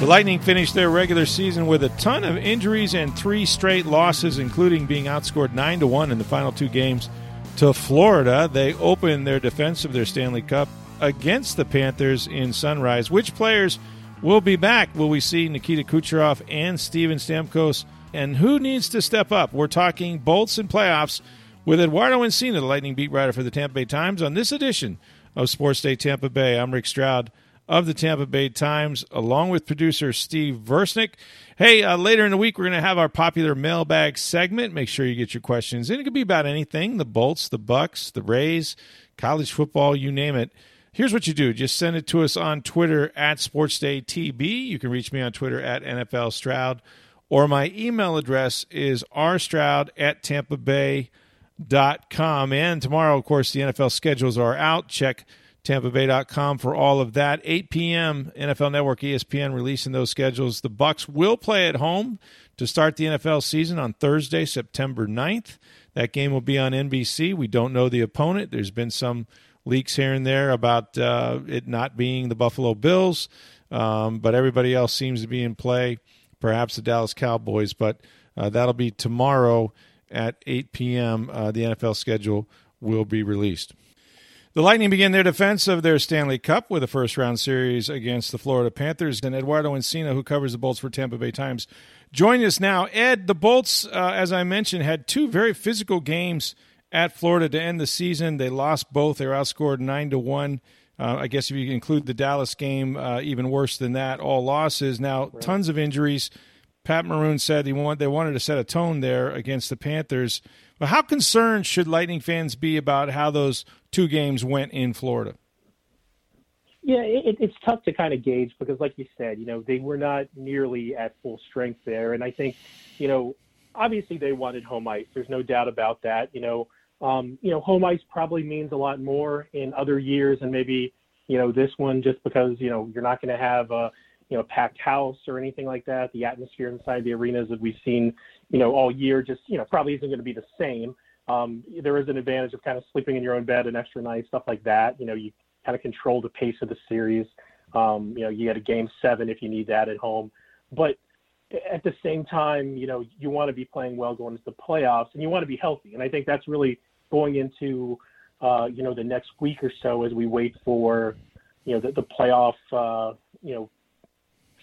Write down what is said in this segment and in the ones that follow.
The Lightning finished their regular season with a ton of injuries and 3 straight losses, including being outscored 9-1 in the final 2 games to Florida. They opened their defense of their Stanley Cup against the Panthers in Sunrise. Which players will be back? Will we see Nikita Kucherov and Steven Stamkos? And who needs to step up? We're talking bolts and playoffs with Eduardo Encina, the Lightning beat writer for the Tampa Bay Times, on this edition of Sports Day Tampa Bay. I'm Rick Stroud of the Tampa Bay Times, along with producer Steve Versnick. Hey, later in the week, we're going to have our popular mailbag segment. Make sure you get your questions in. It could be about anything, the Bolts, the Bucks, the Rays, college football, you name it. Here's what you do. Just send it to us on Twitter at SportsDayTB. You can reach me on Twitter at NFLStroud, or my email address is rstroud@tampabay.com. And tomorrow, of course, the NFL schedules are out. Check TampaBay.com for all of that. 8 p.m., NFL Network, ESPN releasing those schedules. The Bucks will play at home to start the NFL season on Thursday, September 9th. That game will be on NBC. We don't know the opponent. There's been some leaks here and there about it not being the Buffalo Bills, but everybody else seems to be in play, perhaps the Dallas Cowboys. But that'll be tomorrow at 8 p.m. The NFL schedule will be released. The Lightning began their defense of their Stanley Cup with a first-round series against the Florida Panthers. And Eduardo Encina, who covers the Bolts for Tampa Bay Times, joins us now. Ed, the Bolts, as I mentioned, had 2 very physical games at Florida to end the season. They lost both. They were outscored 9-1. I guess if you include the Dallas game, even worse than that, all losses. Now, tons of injuries. Pat Maroon said they wanted to set a tone there against the Panthers. But how concerned should Lightning fans be about how those 2 games went in Florida? Yeah, it's tough to kind of gauge because, like you said, they were not nearly at full strength there. And I think, obviously they wanted home ice. There's no doubt about that. Home ice probably means a lot more in other years and maybe, this one just because, you're not going to have a packed house or anything like that. The atmosphere inside the arenas that we've seen, all year just, probably isn't going to be the same. There is an advantage of kind of sleeping in your own bed an extra night, stuff like that. You kind of control the pace of the series. You get a Game 7 if you need that at home. But at the same time, you want to be playing well going into the playoffs and you want to be healthy. And I think that's really going into, the next week or so as we wait for, the playoff,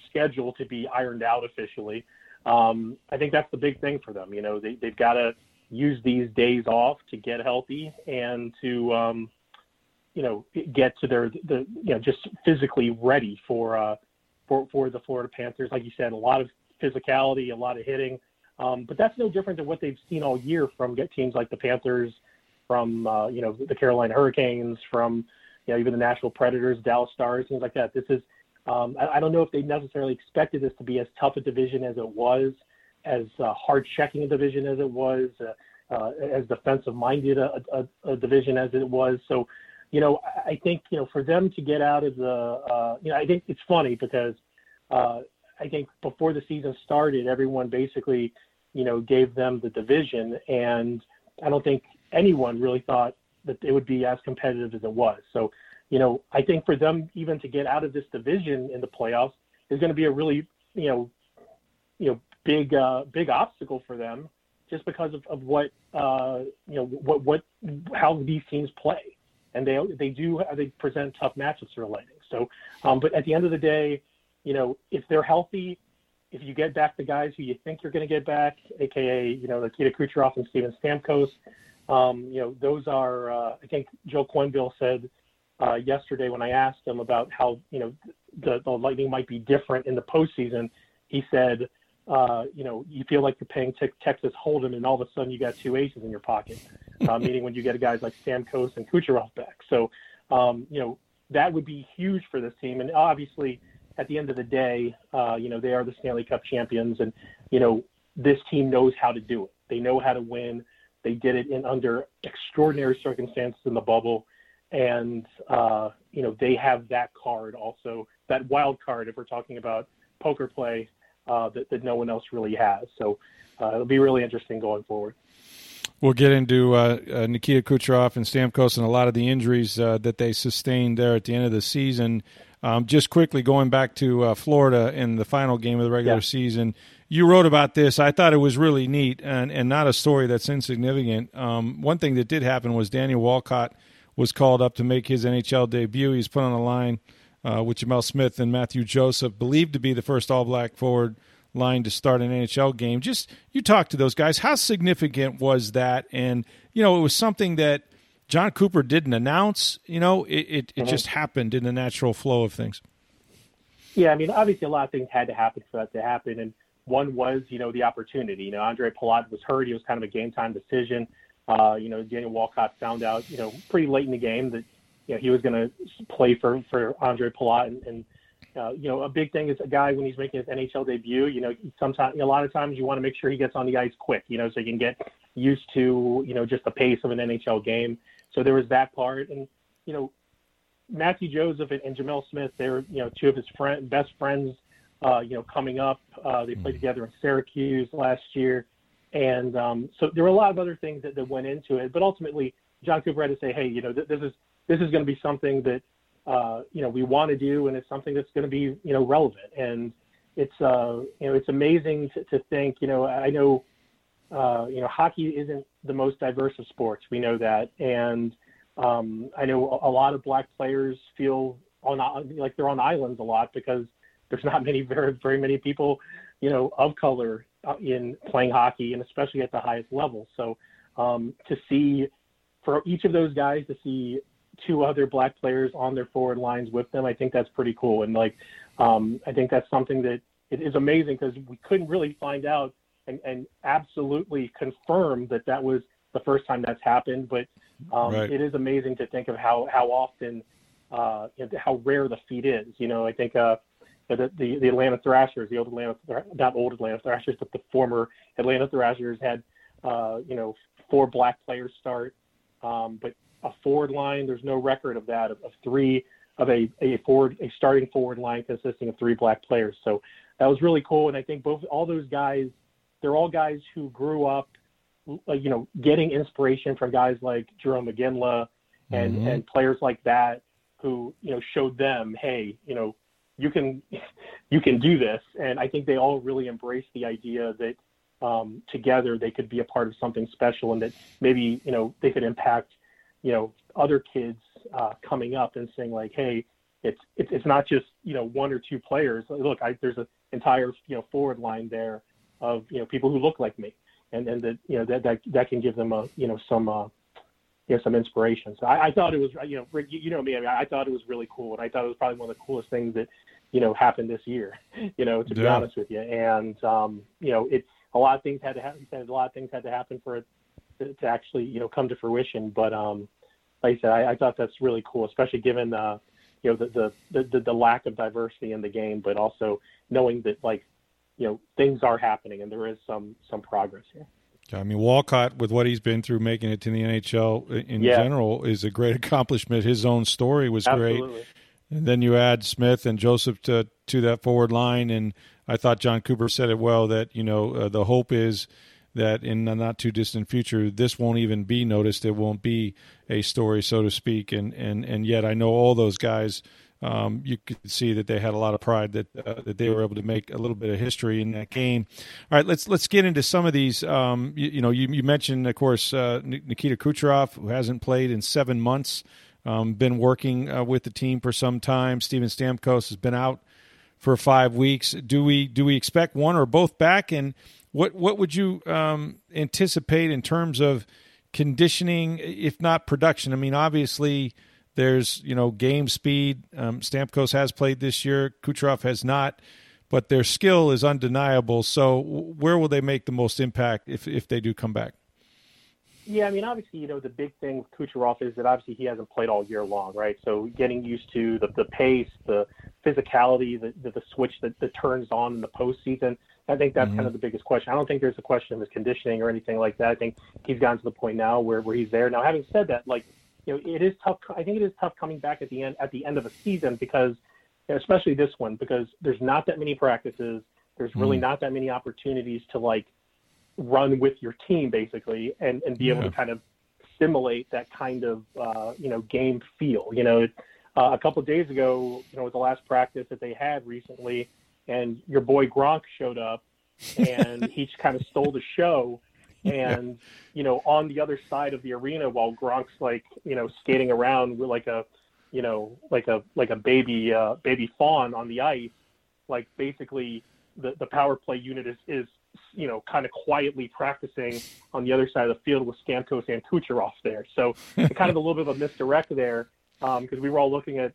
schedule to be ironed out officially. I think that's the big thing for them. They've got to use these days off to get healthy and to, get to their just physically ready for the Florida Panthers. Like you said, a lot of physicality, a lot of hitting, but that's no different than what they've seen all year from teams like the Panthers, from, the Carolina Hurricanes, from, even the Nashville Predators, Dallas Stars, things like that. This is, I don't know if they necessarily expected this to be as tough a division as it was, as hard-checking a division as it was, as defensive-minded a division as it was. So, I think, for them to get out of the I think it's funny because I think before the season started, everyone basically, gave them the division, and I don't think anyone really thought that it would be as competitive as it was. So, I think for them even to get out of this division in the playoffs is going to be a really, big obstacle for them just because of what, how these teams play. And they present tough matchups for Lightning. So, but at the end of the day, if they're healthy, if you get back the guys who you think you're going to get back, AKA, Nikita Kucherov and Steven Stamkos, those are, I think Joel Quenneville said, yesterday when I asked him about how, the Lightning might be different in the postseason, he said, you feel like you're paying Texas Hold'em and all of a sudden you got 2 aces in your pocket, meaning when you get guys like Stamkos and Kucherov back. So that would be huge for this team. And obviously, at the end of the day, they are the Stanley Cup champions, and, this team knows how to do it. They know how to win. They did it in under extraordinary circumstances in the bubble. And, they have that card also, that wild card, if we're talking about poker play, that no one else really has. So it'll be really interesting going forward. We'll get into Nikita Kucherov and Stamkos and a lot of the injuries that they sustained there at the end of the season. Just quickly going back to Florida in the final game of the regular season, you wrote about this. I thought it was really neat and not a story that's insignificant. One thing that did happen was Daniel Walcott was called up to make his NHL debut. He's put on the line with Gemel Smith and Mathieu Joseph, believed to be the first all-black forward line to start an NHL game. Just you talk to those guys. How significant was that? And, it was something that John Cooper didn't announce. It just happened in the natural flow of things. Yeah, obviously a lot of things had to happen for that to happen. And one was, the opportunity. Ondrej Palat was hurt. He was kind of a game-time decision. Daniel Walcott found out, pretty late in the game that, he was going to play for Ondrej Palat. And a big thing is a guy when he's making his NHL debut, sometimes a lot of times you want to make sure he gets on the ice quick, so you can get used to, just the pace of an NHL game. So there was that part. And, Mathieu Joseph and Gemel Smith, they're, two of his best friends, coming up. They played together in Syracuse last year. And so there were a lot of other things that went into it, but ultimately John Cooper had to say, hey, this is going to be something that, we want to do, and it's something that's going to be, relevant. And it's, it's amazing to think, I know, hockey isn't the most diverse of sports. We know that. And I know a lot of black players feel like they're on islands a lot because there's not many, very, very many people, of color in playing hockey, and especially at the highest level. So to see for each of those guys to see two other black players on their forward lines with them, I think that's pretty cool. And I think that's something that it is amazing because we couldn't really find out and absolutely confirm that was the first time that's happened. But right. It is amazing to think of how often, how rare the feat is. I think, The Atlanta Thrashers, the former Atlanta Thrashers had, 4 black players start, but a forward line, there's no record of that, of three of a starting forward line consisting of 3 black players. So that was really cool. And I think all those guys, they're all guys who grew up, getting inspiration from guys like Jarome Iginla and players like that who, showed them, hey, you can do this. And I think they all really embraced the idea that together they could be a part of something special, and that maybe, they could impact, other kids coming up and saying like, hey, it's not just, one or two players. Look, there's an entire, forward line there of, people who look like me, and that, that can give them a, some inspiration. So I thought it was, Rick, I thought it was really cool. And I thought it was probably one of the coolest things that, happened this year, to be honest with you. And, a lot of things had to happen for it to actually, come to fruition. But, like I said, I thought that's really cool, especially given, the lack of diversity in the game, but also knowing that things are happening and there is some progress here. Walcott, with what he's been through, making it to the NHL in general is a great accomplishment. His own story was great. And then you add Smith and Joseph to that forward line, and I thought John Cooper said it well that, the hope is that in the not-too-distant future, this won't even be noticed. It won't be a story, so to speak, and yet I know all those guys, you could see that they had a lot of pride that they were able to make a little bit of history in that game. All right, let's get into some of these. You mentioned, of course, Nikita Kucherov, who hasn't played in 7 months, been working with the team for some time. Steven Stamkos has been out for 5 weeks. Do we expect one or both back? And what would you anticipate in terms of conditioning, if not production? Obviously, there's, game speed. Stamkos has played this year. Kucherov has not, but their skill is undeniable. So where will they make the most impact if they do come back? Yeah, I mean, obviously, you know, the big thing with Kucherov is that obviously he hasn't played all year long, right? So getting used to the pace, the physicality, the switch that turns on in the postseason, I think that's kind of the biggest question. I don't think there's a question of his conditioning or anything like that. I think he's gotten to the point now where he's there. Now, having said that, like, you know, it is tough. I think it is tough coming back at the end of a season because, you know, especially this one, because there's not that many practices. There's really not that many opportunities to, like, run with your team basically and be able to kind of simulate that kind of, you know, game feel. You know, a couple of days ago, you know, with the last practice that they had recently, and your boy Gronk showed up and he just kind of stole the show. And, you know, on the other side of the arena while Gronk's like, you know, skating around with like a, you know, like a baby fawn on the ice, like basically the power play unit is you know, kind of quietly practicing on the other side of the field with Stamkos and Kucherov there. So kind of a little bit of a misdirect there because we were all looking at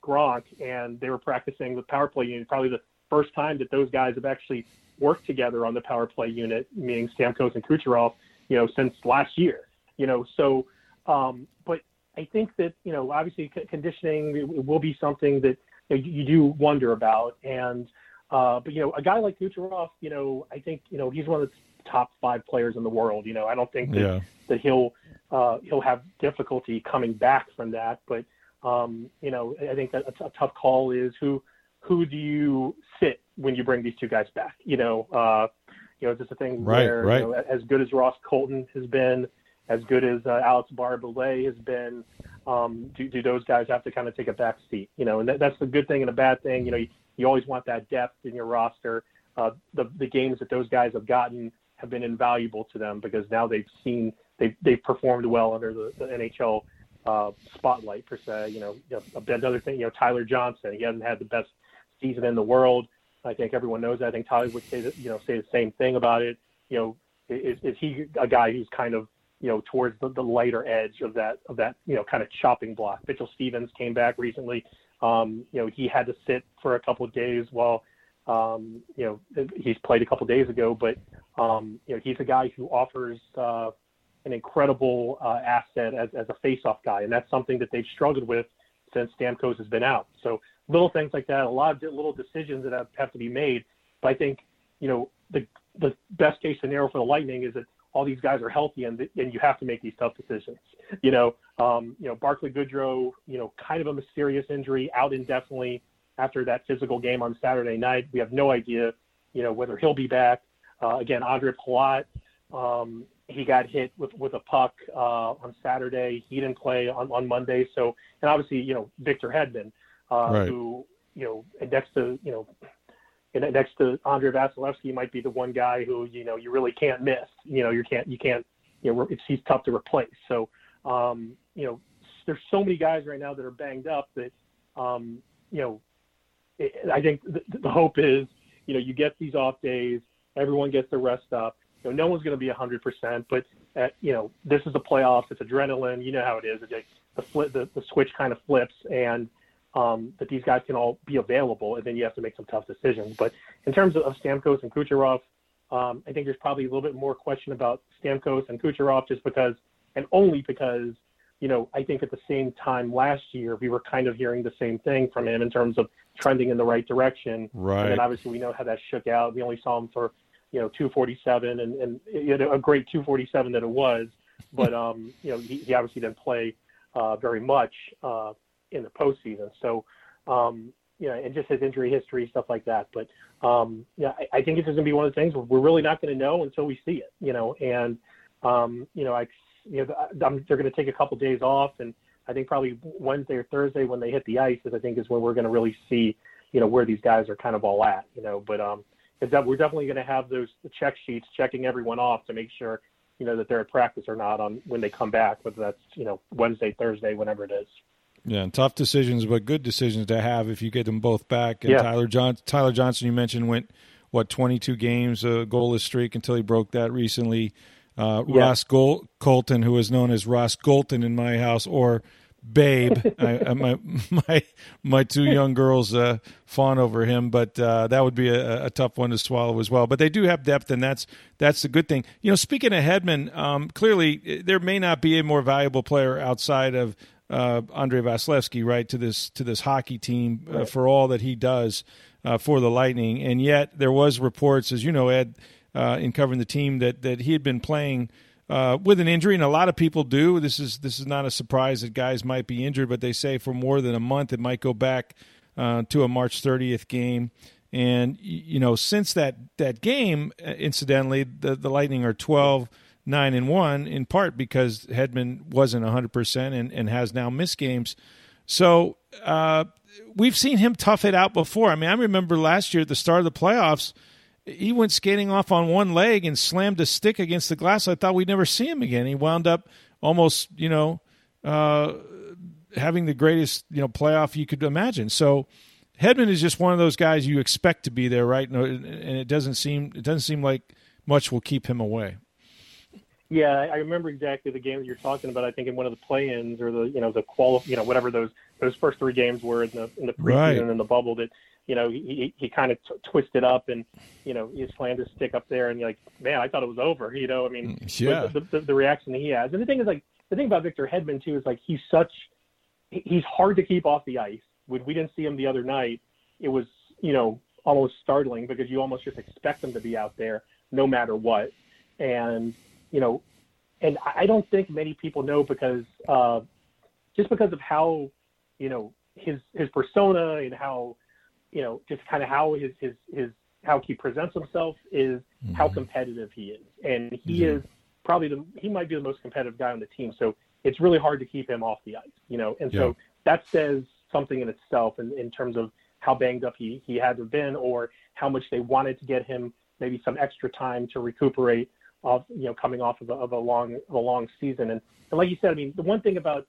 Gronk and they were practicing the power play unit. Probably the first time that those guys have actually worked together on the power play unit, meaning Stamkos and Kucherov, you know, since last year, you know. So, but I think that, you know, obviously conditioning it will be something that you do wonder about. And, but, you know, a guy like Kucherov, you know, I think, you know, he's one of the top 5 players in the world. You know, I don't think that he'll have difficulty coming back from that. But, you know, I think that a tough call is who do you sit when you bring these two guys back? You know, it's just a thing where you know, as good as Ross Colton has been, as good as Alex Barré-Boulet has been, do those guys have to kind of take a back seat? You know, and that's the good thing and a bad thing. You know, you always want that depth in your roster. The games that those guys have gotten have been invaluable to them because now they've performed well under the NHL spotlight per se. You know, another thing, you know, Tyler Johnson, he hasn't had the best season in the world. I think everyone knows that. I think Tyler would say that, you know, say the same thing about it. You know, is he a guy who's kind of, you know, towards the lighter edge of that, you know, kind of chopping block? Mitchell Stevens came back recently. You know, he had to sit for a couple of days while, you know, he's played a couple of days ago, but, you know, he's a guy who offers an incredible asset as a faceoff guy. And that's something that they've struggled with since Stamkos has been out. So little things like that, a lot of little decisions that have to be made. But I think, you know, the best case scenario for the Lightning is that all these guys are healthy and you have to make these tough decisions. You know, Barkley Goodrow, you know, kind of a mysterious injury, out indefinitely after that physical game on Saturday night. We have no idea, you know, whether he'll be back. Again, Ondrej Palat, he got hit with a puck on Saturday. He didn't play on Monday. So, and obviously, you know, Victor Hedman, who, you know, next to Andrei Vasilevskiy might be the one guy who, you know, you really can't miss. You know, you can't, you know, he's tough to replace. So, you know, there's so many guys right now that are banged up that, you know, I think the hope is, you know, you get these off days, everyone gets the rest up. You know, no one's going to be 100%, but, you know, this is the playoffs. It's adrenaline. You know how it is. The switch kind of flips and, that these guys can all be available, and then you have to make some tough decisions. But in terms of Stamkos and Kucherov, I think there's probably a little bit more question about Stamkos and Kucherov just because, and only because, you know, I think at the same time last year, we were kind of hearing the same thing from him in terms of trending in the right direction. Right. And then obviously we know how that shook out. We only saw him for, you know, 247 and you know, a great 247 that it was, but, you know, he obviously didn't play very much, in the postseason. So, you know, and just his injury history, stuff like that. But, yeah, I think this is going to be one of the things we're really not going to know until we see it, you know, and, you know, they're going to take a couple of days off. And I think probably Wednesday or Thursday when they hit the ice is, I think, is when we're going to really see, you know, where these guys are kind of all at, you know, but, we're definitely going to have the check sheets checking everyone off to make sure, you know, that they're at practice or not on when they come back, whether that's, you know, Wednesday, Thursday, whenever it is. Yeah, and tough decisions, but good decisions to have if you get them both back. And Tyler Johnson, you mentioned, went, 22 games, a goalless streak until he broke that recently. Ross Colton, who is known as Ross Colton in my house, or Babe. My two young girls fawn over him, but that would be a tough one to swallow as well. But they do have depth, and that's the good thing. You know, speaking of Hedman, clearly there may not be a more valuable player outside of Andrei Vasilevskiy, right, to this hockey team right. For all that he does for the Lightning. And yet there was reports, as you know, Ed, in covering the team, that he had been playing with an injury, and a lot of people do. This is not a surprise that guys might be injured, but they say for more than a month it might go back to a March 30th game. And you know, since that game, incidentally, the Lightning are 12-9-1, in part because Hedman wasn't 100% and has now missed games. So we've seen him tough it out before. I mean, I remember last year at the start of the playoffs, he went skating off on one leg and slammed a stick against the glass. I thought we'd never see him again. He wound up almost, you know, having the greatest, you know, playoff you could imagine. So Hedman is just one of those guys you expect to be there, right? And it doesn't seem like much will keep him away. Yeah, I remember exactly the game that you're talking about. I think in one of the play-ins or whatever those first three games were in the preseason right. and in the bubble that. You know, he kind of twisted up and, you know, he slammed his stick up there and you're like, man, I thought it was over. You know, I mean, yeah. the reaction that he has. And the thing is, like, the thing about Victor Hedman, too, is like he's hard to keep off the ice. When we didn't see him the other night, it was, you know, almost startling because you almost just expect him to be out there no matter what. And, you know, and I don't think many people know because just because of how, you know, his persona and how, you know, just kind of how his how he presents himself is mm-hmm. how competitive he is. And he mm-hmm. is probably he might be the most competitive guy on the team. So it's really hard to keep him off the ice, you know? And yeah. so that says something in itself in terms of how banged up he had to have been or how much they wanted to get him maybe some extra time to recuperate off, you know, coming off of a long season. And like you said, I mean, the one thing about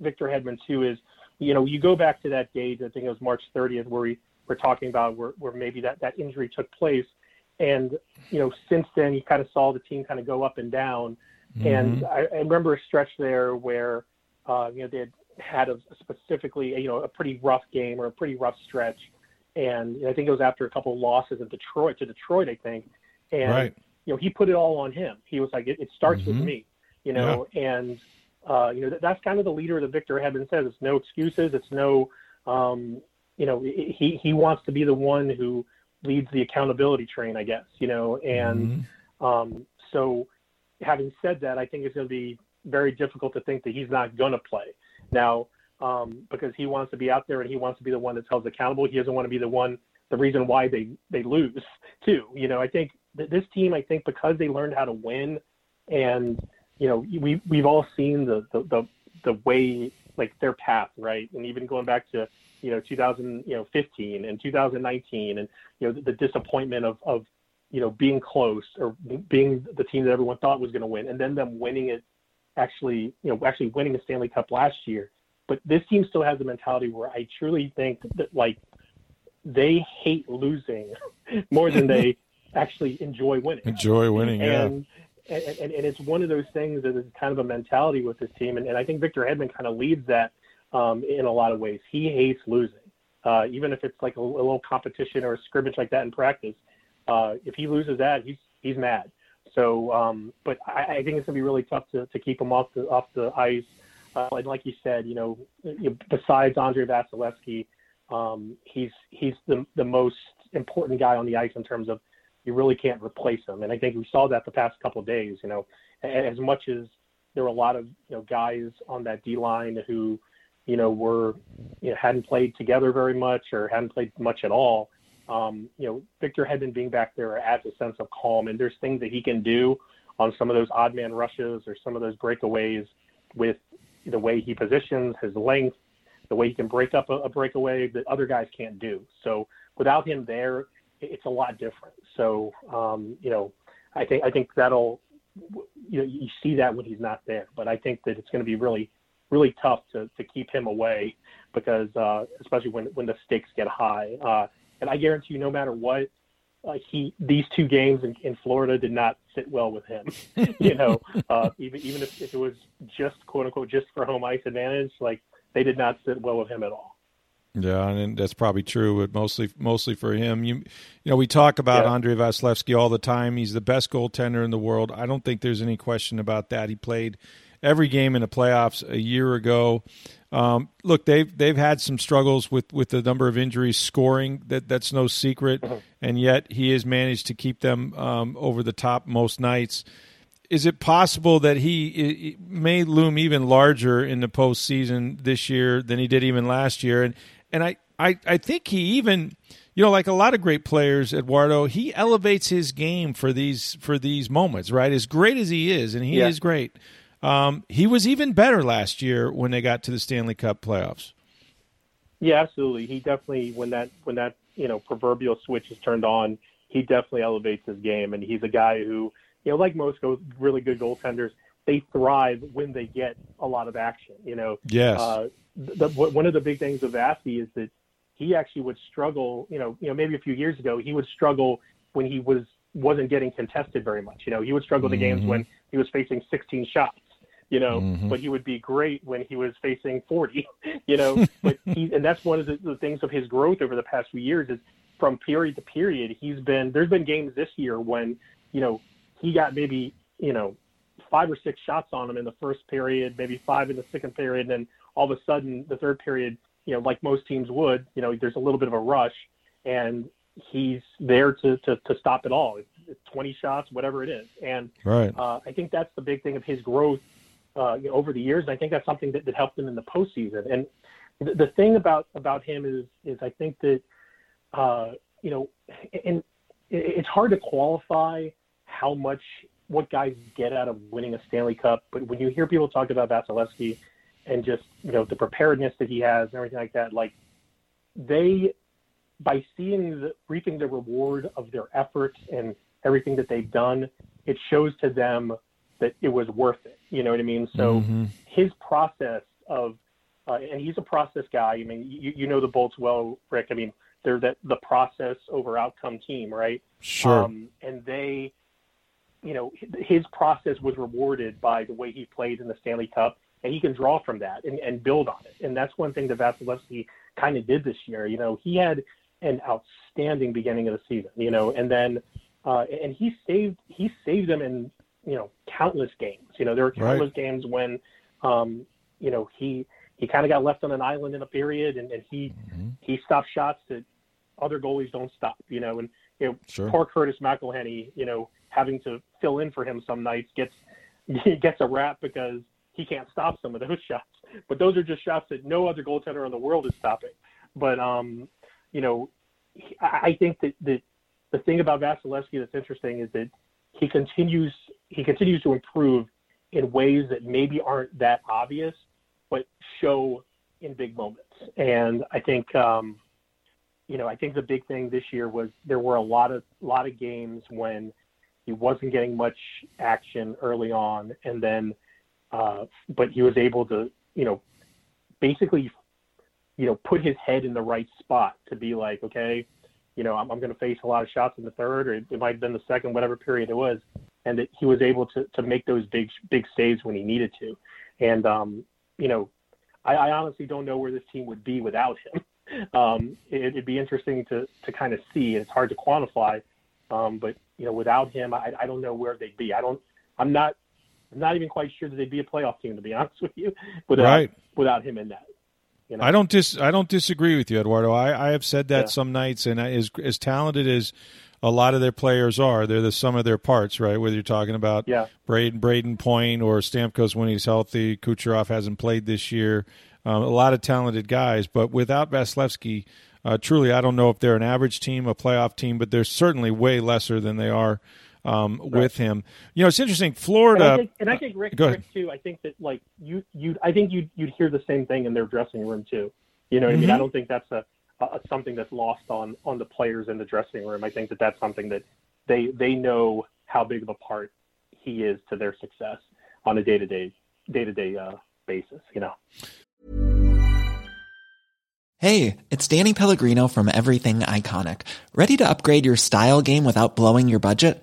Victor Hedman too is, you know, you go back to that date, I think it was March 30th, where we were talking about where maybe that injury took place. And, you know, since then, you kind of saw the team kind of go up and down. Mm-hmm. And I remember a stretch there where, you know, they had a pretty rough game or a pretty rough stretch. And I think it was after a couple of losses to Detroit, I think. And, right. you know, he put it all on him. He was like, it starts mm-hmm. with me, you know, yeah. and – you know, that's kind of the leader that Victor Hedman says. It's no excuses. It's no, you know, he wants to be the one who leads the accountability train, I guess, you know. And mm-hmm. So having said that, I think it's going to be very difficult to think that he's not going to play now because he wants to be out there and he wants to be the one that's held accountable. He doesn't want to be the reason why they lose too. You know, I think this team, because they learned how to win and, you know, we've all seen the way, like, their path, right? And even going back to, you know, 2015 and 2019 and, you know, the disappointment of, you know, being close or being the team that everyone thought was going to win and then them winning it actually winning the Stanley Cup last year. But this team still has the mentality where I truly think that, like, they hate losing more than they actually enjoy winning. And it's one of those things that is kind of a mentality with this team. And I think Victor Hedman kind of leads that in a lot of ways. He hates losing, even if it's like a little competition or a scrimmage like that in practice. If he loses that, he's mad. So, but I think it's going to be really tough to keep him off the ice. And like you said, you know, besides Andrei Vasilevskiy, he's the most important guy on the ice in terms of you really can't replace them. And I think we saw that the past couple of days, you know, as much as there were a lot of, you know, guys on that D line who, you know, were, you know, hadn't played together very much or hadn't played much at all. You know, Victor Hedman being back there adds a sense of calm, and there's things that he can do on some of those odd man rushes or some of those breakaways with the way he positions, his length, the way he can break up a breakaway that other guys can't do. So without him there, it's a lot different. So, you know, I think that'll, you know, you see that when he's not there, but I think that it's going to be really, really tough to keep him away because, especially when the stakes get high. And I guarantee you, no matter what, these two games in Florida did not sit well with him. You know, even if it was just quote unquote just for home ice advantage, like they did not sit well with him at all. Yeah, and that's probably true, but mostly for him. You know, we talk about Andrei Vasilevskiy all the time. He's the best goaltender in the world. I don't think there's any question about that. He played every game in the playoffs a year ago. Look, they've had some struggles with the number of injuries scoring. That's no secret, and yet he has managed to keep them over the top most nights. Is it possible that he may loom even larger in the postseason this year than he did even last year? And I think he even, you know, like a lot of great players, Eduardo, he elevates his game for these moments, right? As great as he is, and he is great. He was even better last year when they got to the Stanley Cup playoffs. Yeah, absolutely. He definitely, when that you know proverbial switch is turned on, he definitely elevates his game, and he's a guy who, you know, like most really good goaltenders, they thrive when they get a lot of action. You know, yes. One of the big things of Vassy is that he actually would struggle. You know, maybe a few years ago he would struggle when he wasn't getting contested very much. You know, he would struggle the games when he was facing 16 shots. You know, but he would be great when he was facing 40. You know, but and that's one of the things of his growth over the past few years is from period to period there's been games this year when, you know, he got maybe, you know, 5 or 6 shots on him in the first period, maybe 5 in the second period, and then all of a sudden the third period, you know, like most teams would, you know, there's a little bit of a rush, and he's there to stop it all. It's 20 shots, whatever it is. And I think that's the big thing of his growth you know, over the years, and I think that's something that helped him in the postseason. And the thing about him is I think that, you know, and it's hard to qualify how much what guys get out of winning a Stanley Cup, but when you hear people talk about Vasilevskiy and just, you know, the preparedness that he has and everything like that, like they, by reaping the reward of their efforts and everything that they've done, it shows to them that it was worth it. You know what I mean? So his process of, and he's a process guy. I mean, you know the Bolts well, Rick. I mean, they're the process over outcome team, right? Sure. And they, you know, his process was rewarded by the way he played in the Stanley Cup, and he can draw from that and build on it. And that's one thing that Vasilevskiy kind of did this year. You know, he had an outstanding beginning of the season, you know, and then and he saved them in, you know, countless games. You know, there were countless games when, you know, he kind of got left on an island in a period, and he stopped shots that other goalies don't stop, you know, and, you know, poor Curtis McElhinney, you know, having to fill in for him some nights gets a rap because he can't stop some of those shots, but those are just shots that no other goaltender in the world is stopping. But, you know, I think that the thing about Vasilevskiy that's interesting is that he continues to improve in ways that maybe aren't that obvious, but show in big moments. And I think, you know, I think the big thing this year was there were a lot of games when he wasn't getting much action early on, and then, but he was able to, you know, basically, you know, put his head in the right spot to be like, okay, you know, I'm going to face a lot of shots in the third, or it might have been the second, whatever period it was, and that he was able to make those big saves when he needed to. And, you know, I honestly don't know where this team would be without him. It'd be interesting to kind of see, and it's hard to quantify. But you know, without him, I don't know where they'd be. I'm not even quite sure that they'd be a playoff team, to be honest with you. Without him in that. You know? I don't disagree with you, Eduardo. I have said that some nights, and as talented as a lot of their players are, they're the sum of their parts, right? Whether you're talking about Brayden Point or Stamkos when he's healthy, Kucherov hasn't played this year. A lot of talented guys, but without Vasilevskiy, truly, I don't know if they're an average team, a playoff team, but they're certainly way lesser than they are with him. You know, it's interesting. Florida, and I think Rick too. I think that like you'd hear the same thing in their dressing room too. You know what I mean? I don't think that's something that's lost on the players in the dressing room. I think that's something that they know how big of a part he is to their success on a day-to-day basis, you know. Hey, it's Danny Pellegrino from Everything Iconic. Ready to upgrade your style game without blowing your budget?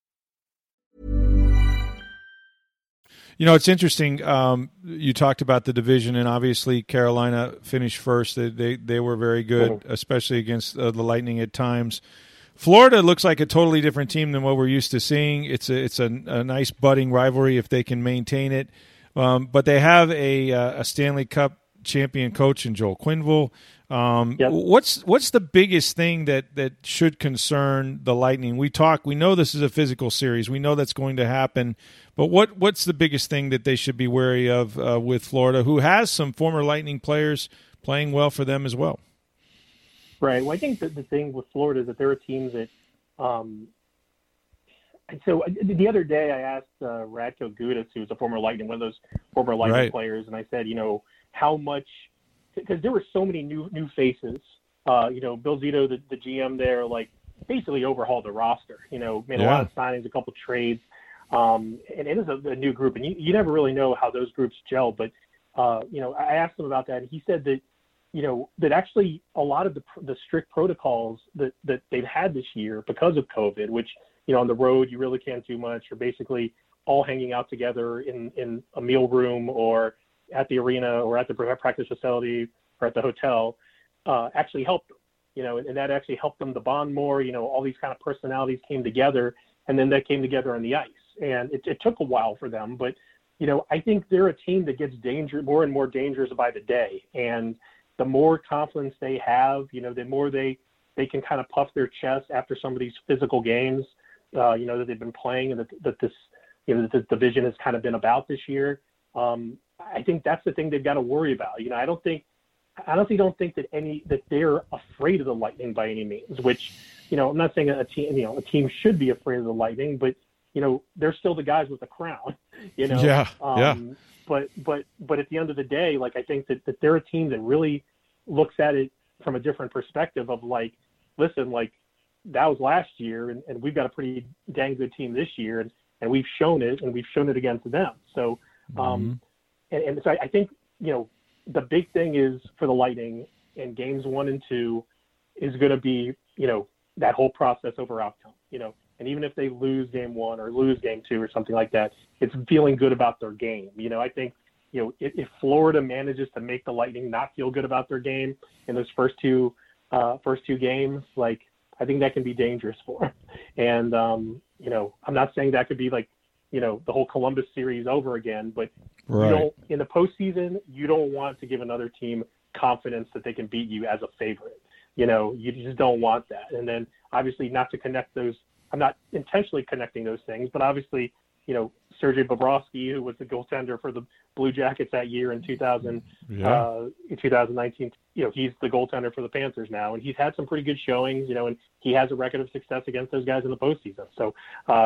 You know, it's interesting. You talked about the division, and obviously Carolina finished first. They were very good, especially against the Lightning at times. Florida looks like a totally different team than what we're used to seeing. It's a nice budding rivalry if they can maintain it. But they have a Stanley Cup champion coach in Joel Quenneville. Yep. What's the biggest thing that should concern the Lightning? We know this is a physical series. We know that's going to happen. But what's the biggest thing that they should be wary of with Florida, who has some former Lightning players playing well for them as well? Right. Well, I think that the thing with Florida is that there are teams that so the other day I asked Radko Gudas, who's a former Lightning, one of those former Lightning players, and I said, you know, how much – because there were so many new faces. You know, Bill Zito, the GM there, like basically overhauled the roster, you know, made a lot of signings, a couple trades, and it is a new group. And you never really know how those groups gel. But, you know, I asked him about that, and he said that, you know, that actually a lot of the strict protocols that they've had this year because of COVID, which, you know, on the road you really can't do much. You're basically all hanging out together in a meal room or at the arena or at the practice facility or at the hotel actually helped them, you know, and that actually helped them to bond more. You know, all these kind of personalities came together, and then that came together on the ice. And it took a while for them. But, you know, I think they're a team that gets more and more dangerous by the day. And the more confidence they have, you know, the more they can kind of puff their chest after some of these physical games, you know, that they've been playing and that this, you know, that this division has kind of been about this year. I think that's the thing they've got to worry about. You know, I don't think that that they're afraid of the Lightning by any means. Which, you know, I'm not saying a team should be afraid of the Lightning, but you know, they're still the guys with the crown. You know, But at the end of the day, like I think that they're a team that really looks at it from a different perspective of like, listen, like that was last year and we've got a pretty dang good team this year and we've shown it again to them. So, so I think, you know, the big thing is for the Lightning in games 1 and 2 is going to be, you know, that whole process over outcome, you know, and even if they lose game 1 or lose game 2 or something like that, it's feeling good about their game. You know, I think, you know, if Florida manages to make the Lightning not feel good about their game in those first two games, like I think that can be dangerous for them. And, you know, I'm not saying that could be like, you know, the whole Columbus series over again, but in the postseason, you don't want to give another team confidence that they can beat you as a favorite. You know, you just don't want that. And then obviously not to connect those. I'm not intentionally connecting those things, but obviously, you know, Sergei Bobrovsky, who was the goaltender for the Blue Jackets that year in 2019, you know, he's the goaltender for the Panthers now, and he's had some pretty good showings, you know, and he has a record of success against those guys in the postseason. So,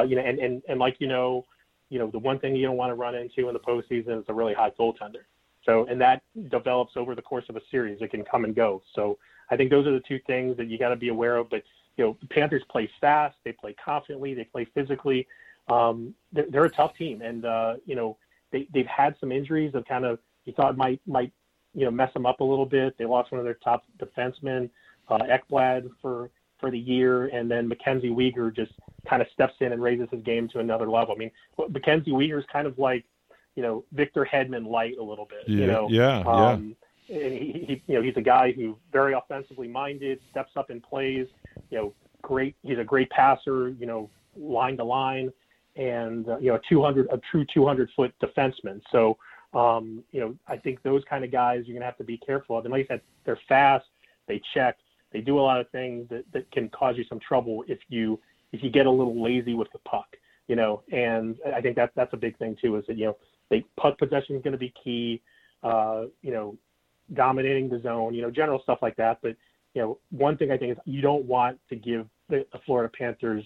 you know, and like, you know, the one thing you don't want to run into in the postseason is a really hot goaltender. So, and that develops over the course of a series. It can come and go. So I think those are the two things that you got to be aware of. But, you know, the Panthers play fast, they play confidently, they play physically. They're a tough team, and you know, they've had some injuries that kind of you thought might you know mess them up a little bit. They lost one of their top defensemen, Ekblad, for the year, and then Mackenzie Weegar just kind of steps in and raises his game to another level. I mean, Mackenzie Weegar is kind of like, you know, Victor Hedman light a little bit. Yeah, you know, And he you know, he's a guy who very offensively minded, steps up and plays. You know, great. He's a great passer. You know, line to line. And, you know, a true 200-foot defenseman. So, you know, I think those kind of guys you're going to have to be careful of. And like I said, they're fast, they check, they do a lot of things that can cause you some trouble if you get a little lazy with the puck, you know. And I think that's a big thing, too, is that, you know, puck possession is going to be key, you know, dominating the zone, you know, general stuff like that. But, you know, one thing I think is you don't want to give the Florida Panthers'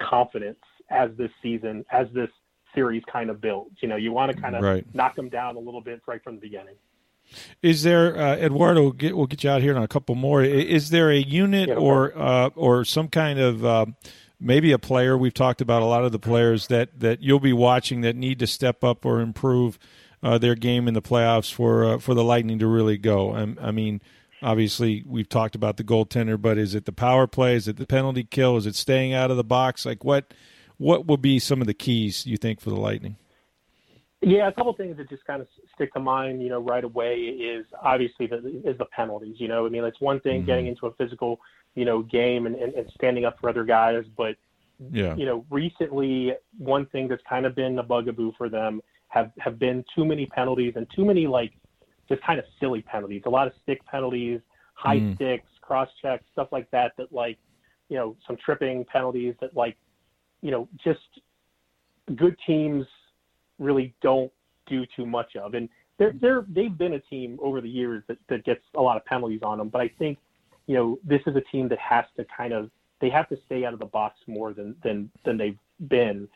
confidence as this season, as this series kind of builds. You know, you want to kind of knock them down a little bit right from the beginning. Is there, Eduardo, we'll get you out here on a couple more. Is there a unit or some kind of maybe a player? We've talked about a lot of the players that you'll be watching that need to step up or improve their game in the playoffs for the Lightning to really go. I mean, obviously we've talked about the goaltender, but is it the power play? Is it the penalty kill? Is it staying out of the box? Like what will be some of the keys you think for the Lightning? Yeah, a couple of things that just kind of stick to mind, you know, right away is obviously the penalties. You know, I mean, it's one thing getting into a physical, you know, game and standing up for other guys. But, you know, recently one thing that's kind of been a bugaboo for them have been too many penalties and too many, like, just kind of silly penalties. A lot of stick penalties, high sticks, cross checks, stuff like that, like, you know, some tripping penalties that, like, you know, just good teams really don't do too much of. And they've been a team over the years that gets a lot of penalties on them. But I think, you know, this is a team that has to kind of, they have to stay out of the box more than they've been.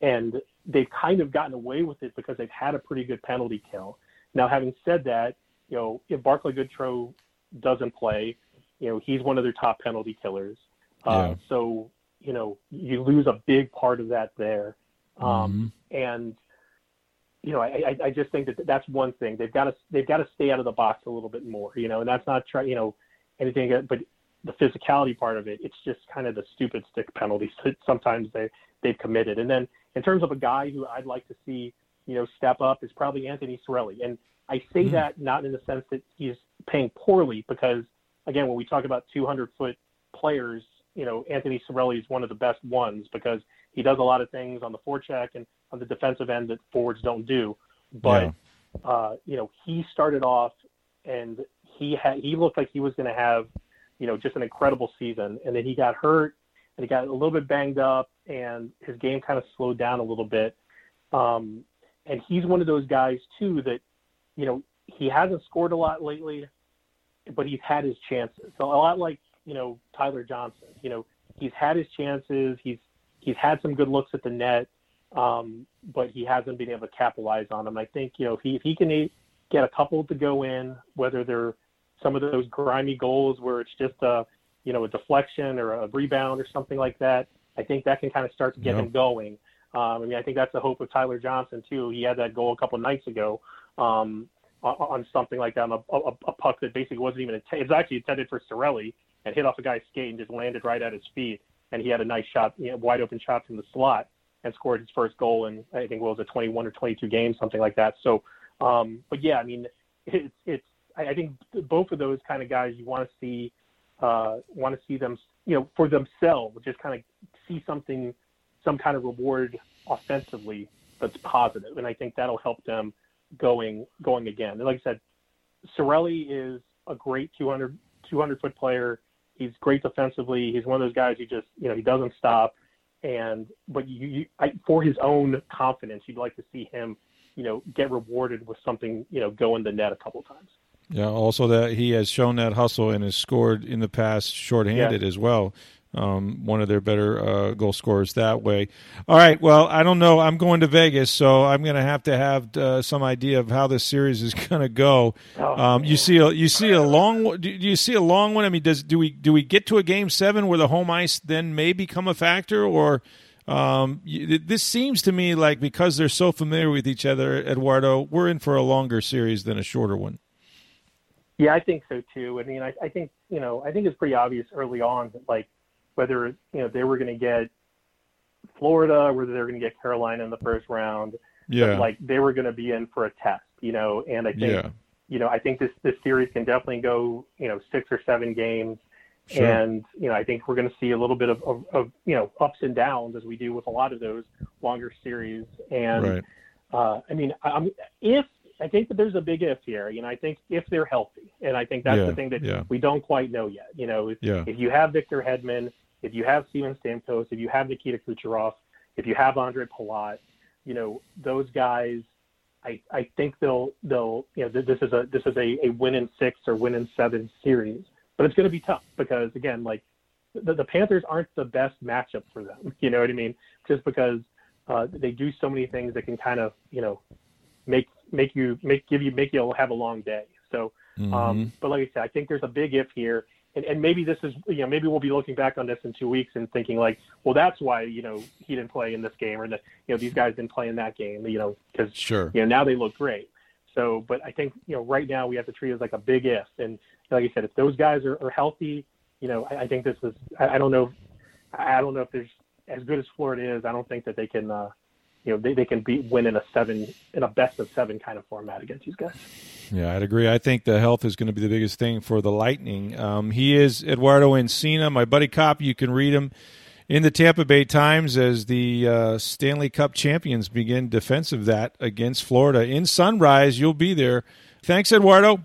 And they've kind of gotten away with it because they've had a pretty good penalty kill. Now, having said that, you know, if Barkley Goodrow doesn't play, you know, he's one of their top penalty killers. So, you know, you lose a big part of that there. And, you know, I just think that that's one thing. They've got to stay out of the box a little bit more, you know, and that's not you know, anything, but the physicality part of it, it's just kind of the stupid stick penalties that sometimes they've committed. And then in terms of a guy who I'd like to see, you know, step up is probably Anthony Cirelli. And I say that not in the sense that he's paying poorly, because again, when we talk about 200-foot players, you know, Anthony Cirelli is one of the best ones because he does a lot of things on the forecheck and on the defensive end that forwards don't do. But, you know, he started off and he looked like he was going to have, you know, just an incredible season. And then he got hurt and he got a little bit banged up and his game kind of slowed down a little bit. And he's one of those guys, too, that, you know, he hasn't scored a lot lately, but he's had his chances. So a lot like, you know, Tyler Johnson, you know, he's had his chances. He's had some good looks at the net, but he hasn't been able to capitalize on them. I think, you know, if he can get a couple to go in, whether they're some of those grimy goals where it's just a, you know, a deflection or a rebound or something like that, I think that can kind of start to get him going. I mean, I think that's the hope of Tyler Johnson, too. He had that goal a couple nights ago on something like that, on a puck that basically wasn't even intended. It was actually intended for Cirelli and hit off a guy's skate and just landed right at his feet. And he had a nice shot, you know, wide open shot from the slot, and scored his first goal in, I think, what was a 21 or 22 game, something like that. So, but yeah, I mean, it's I think both of those kind of guys you want to see them, you know, for themselves, just kind of see something, some kind of reward offensively that's positive, and I think that'll help them going again. And like I said, Cirelli is a great 200-foot player. He's great defensively. He's one of those guys who just, you know, he doesn't stop. But for his own confidence, you'd like to see him, you know, get rewarded with something, you know, go in the net a couple times. Yeah, also that he has shown that hustle and has scored in the past shorthanded as well. One of their better goal scorers that way. All right, well, I don't know. I'm going to Vegas, so I'm going to have some idea of how this series is going to go. You see a long one. Do you see a long one? I mean, do we get to a game 7 where the home ice then may become a factor, or this seems to me like because they're so familiar with each other, Eduardo, we're in for a longer series than a shorter one. Yeah, I think so too. I mean, I think, you know, I think it's pretty obvious early on that, like, whether, you know, they were going to get Florida or whether they were going to get Carolina in the first round, but, like, they were going to be in for a test, you know, and I think, you know, I think this series can definitely go, you know, 6 or 7 games. Sure. And, you know, I think we're going to see a little bit of, you know, ups and downs as we do with a lot of those longer series. And I mean, I think that there's a big if here, you know, I think if they're healthy, and I think that's the thing that we don't quite know yet. You know, if you have Victor Hedman, if you have Steven Stamkos, if you have Nikita Kucherov, if you have Ondrej Palat, you know, those guys, I think they'll you know, this is a win in 6 or win in 7 series, but it's going to be tough because, again, like, the Panthers aren't the best matchup for them. You know what I mean? Just because they do so many things that can kind of, you know, make you have a long day. So, but like I said, I think there's a big if here. And maybe this is, you know, maybe we'll be looking back on this in 2 weeks and thinking like, well, that's why, you know, he didn't play in this game, or that, you know, these guys didn't play in that game, you know, because, you know, now they look great. So, but I think, you know, right now we have to treat it as like a big if. And like I said, if those guys are healthy, you know, I think this is, I don't know if there's, as good as Florida is, I don't think that they can, you know, they can win in a best-of-7 kind of format against these guys. Yeah, I'd agree. I think the health is going to be the biggest thing for the Lightning. He is Eduardo Encina, my buddy Cop. You can read him in the Tampa Bay Times as the Stanley Cup champions begin defensive that against Florida. In Sunrise, you'll be there. Thanks, Eduardo.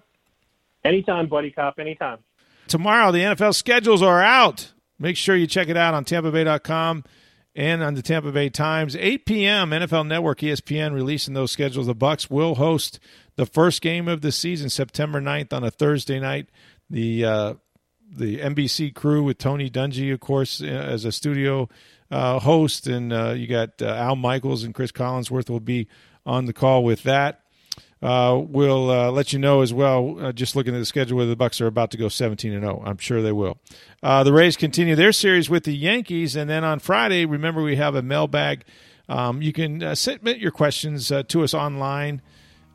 Anytime, buddy Cop, anytime. Tomorrow, the NFL schedules are out. Make sure you check it out on tampabay.com. And on the Tampa Bay Times, 8 p.m., NFL Network, ESPN, releasing those schedules. The Bucs will host the first game of the season, September 9th on a Thursday night. The NBC crew with Tony Dungy, of course, as a studio host. And you got Al Michaels and Chris Collinsworth will be on the call with that. We'll let you know as well, just looking at the schedule, whether the Bucs are about to go 17-0. I'm sure they will. The Rays continue their series with the Yankees, and then on Friday, remember, we have a mailbag. You can submit your questions to us online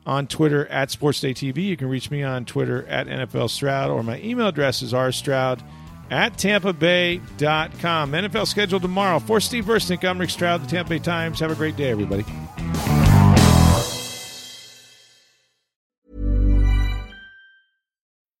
on Twitter at SportsDayTB. You can reach me on Twitter at NFL Stroud, or my email address is rstroud@tampabay.com. NFL schedule tomorrow. For Steve Versnick, I'm Rick Stroud, the Tampa Bay Times. Have a great day, everybody.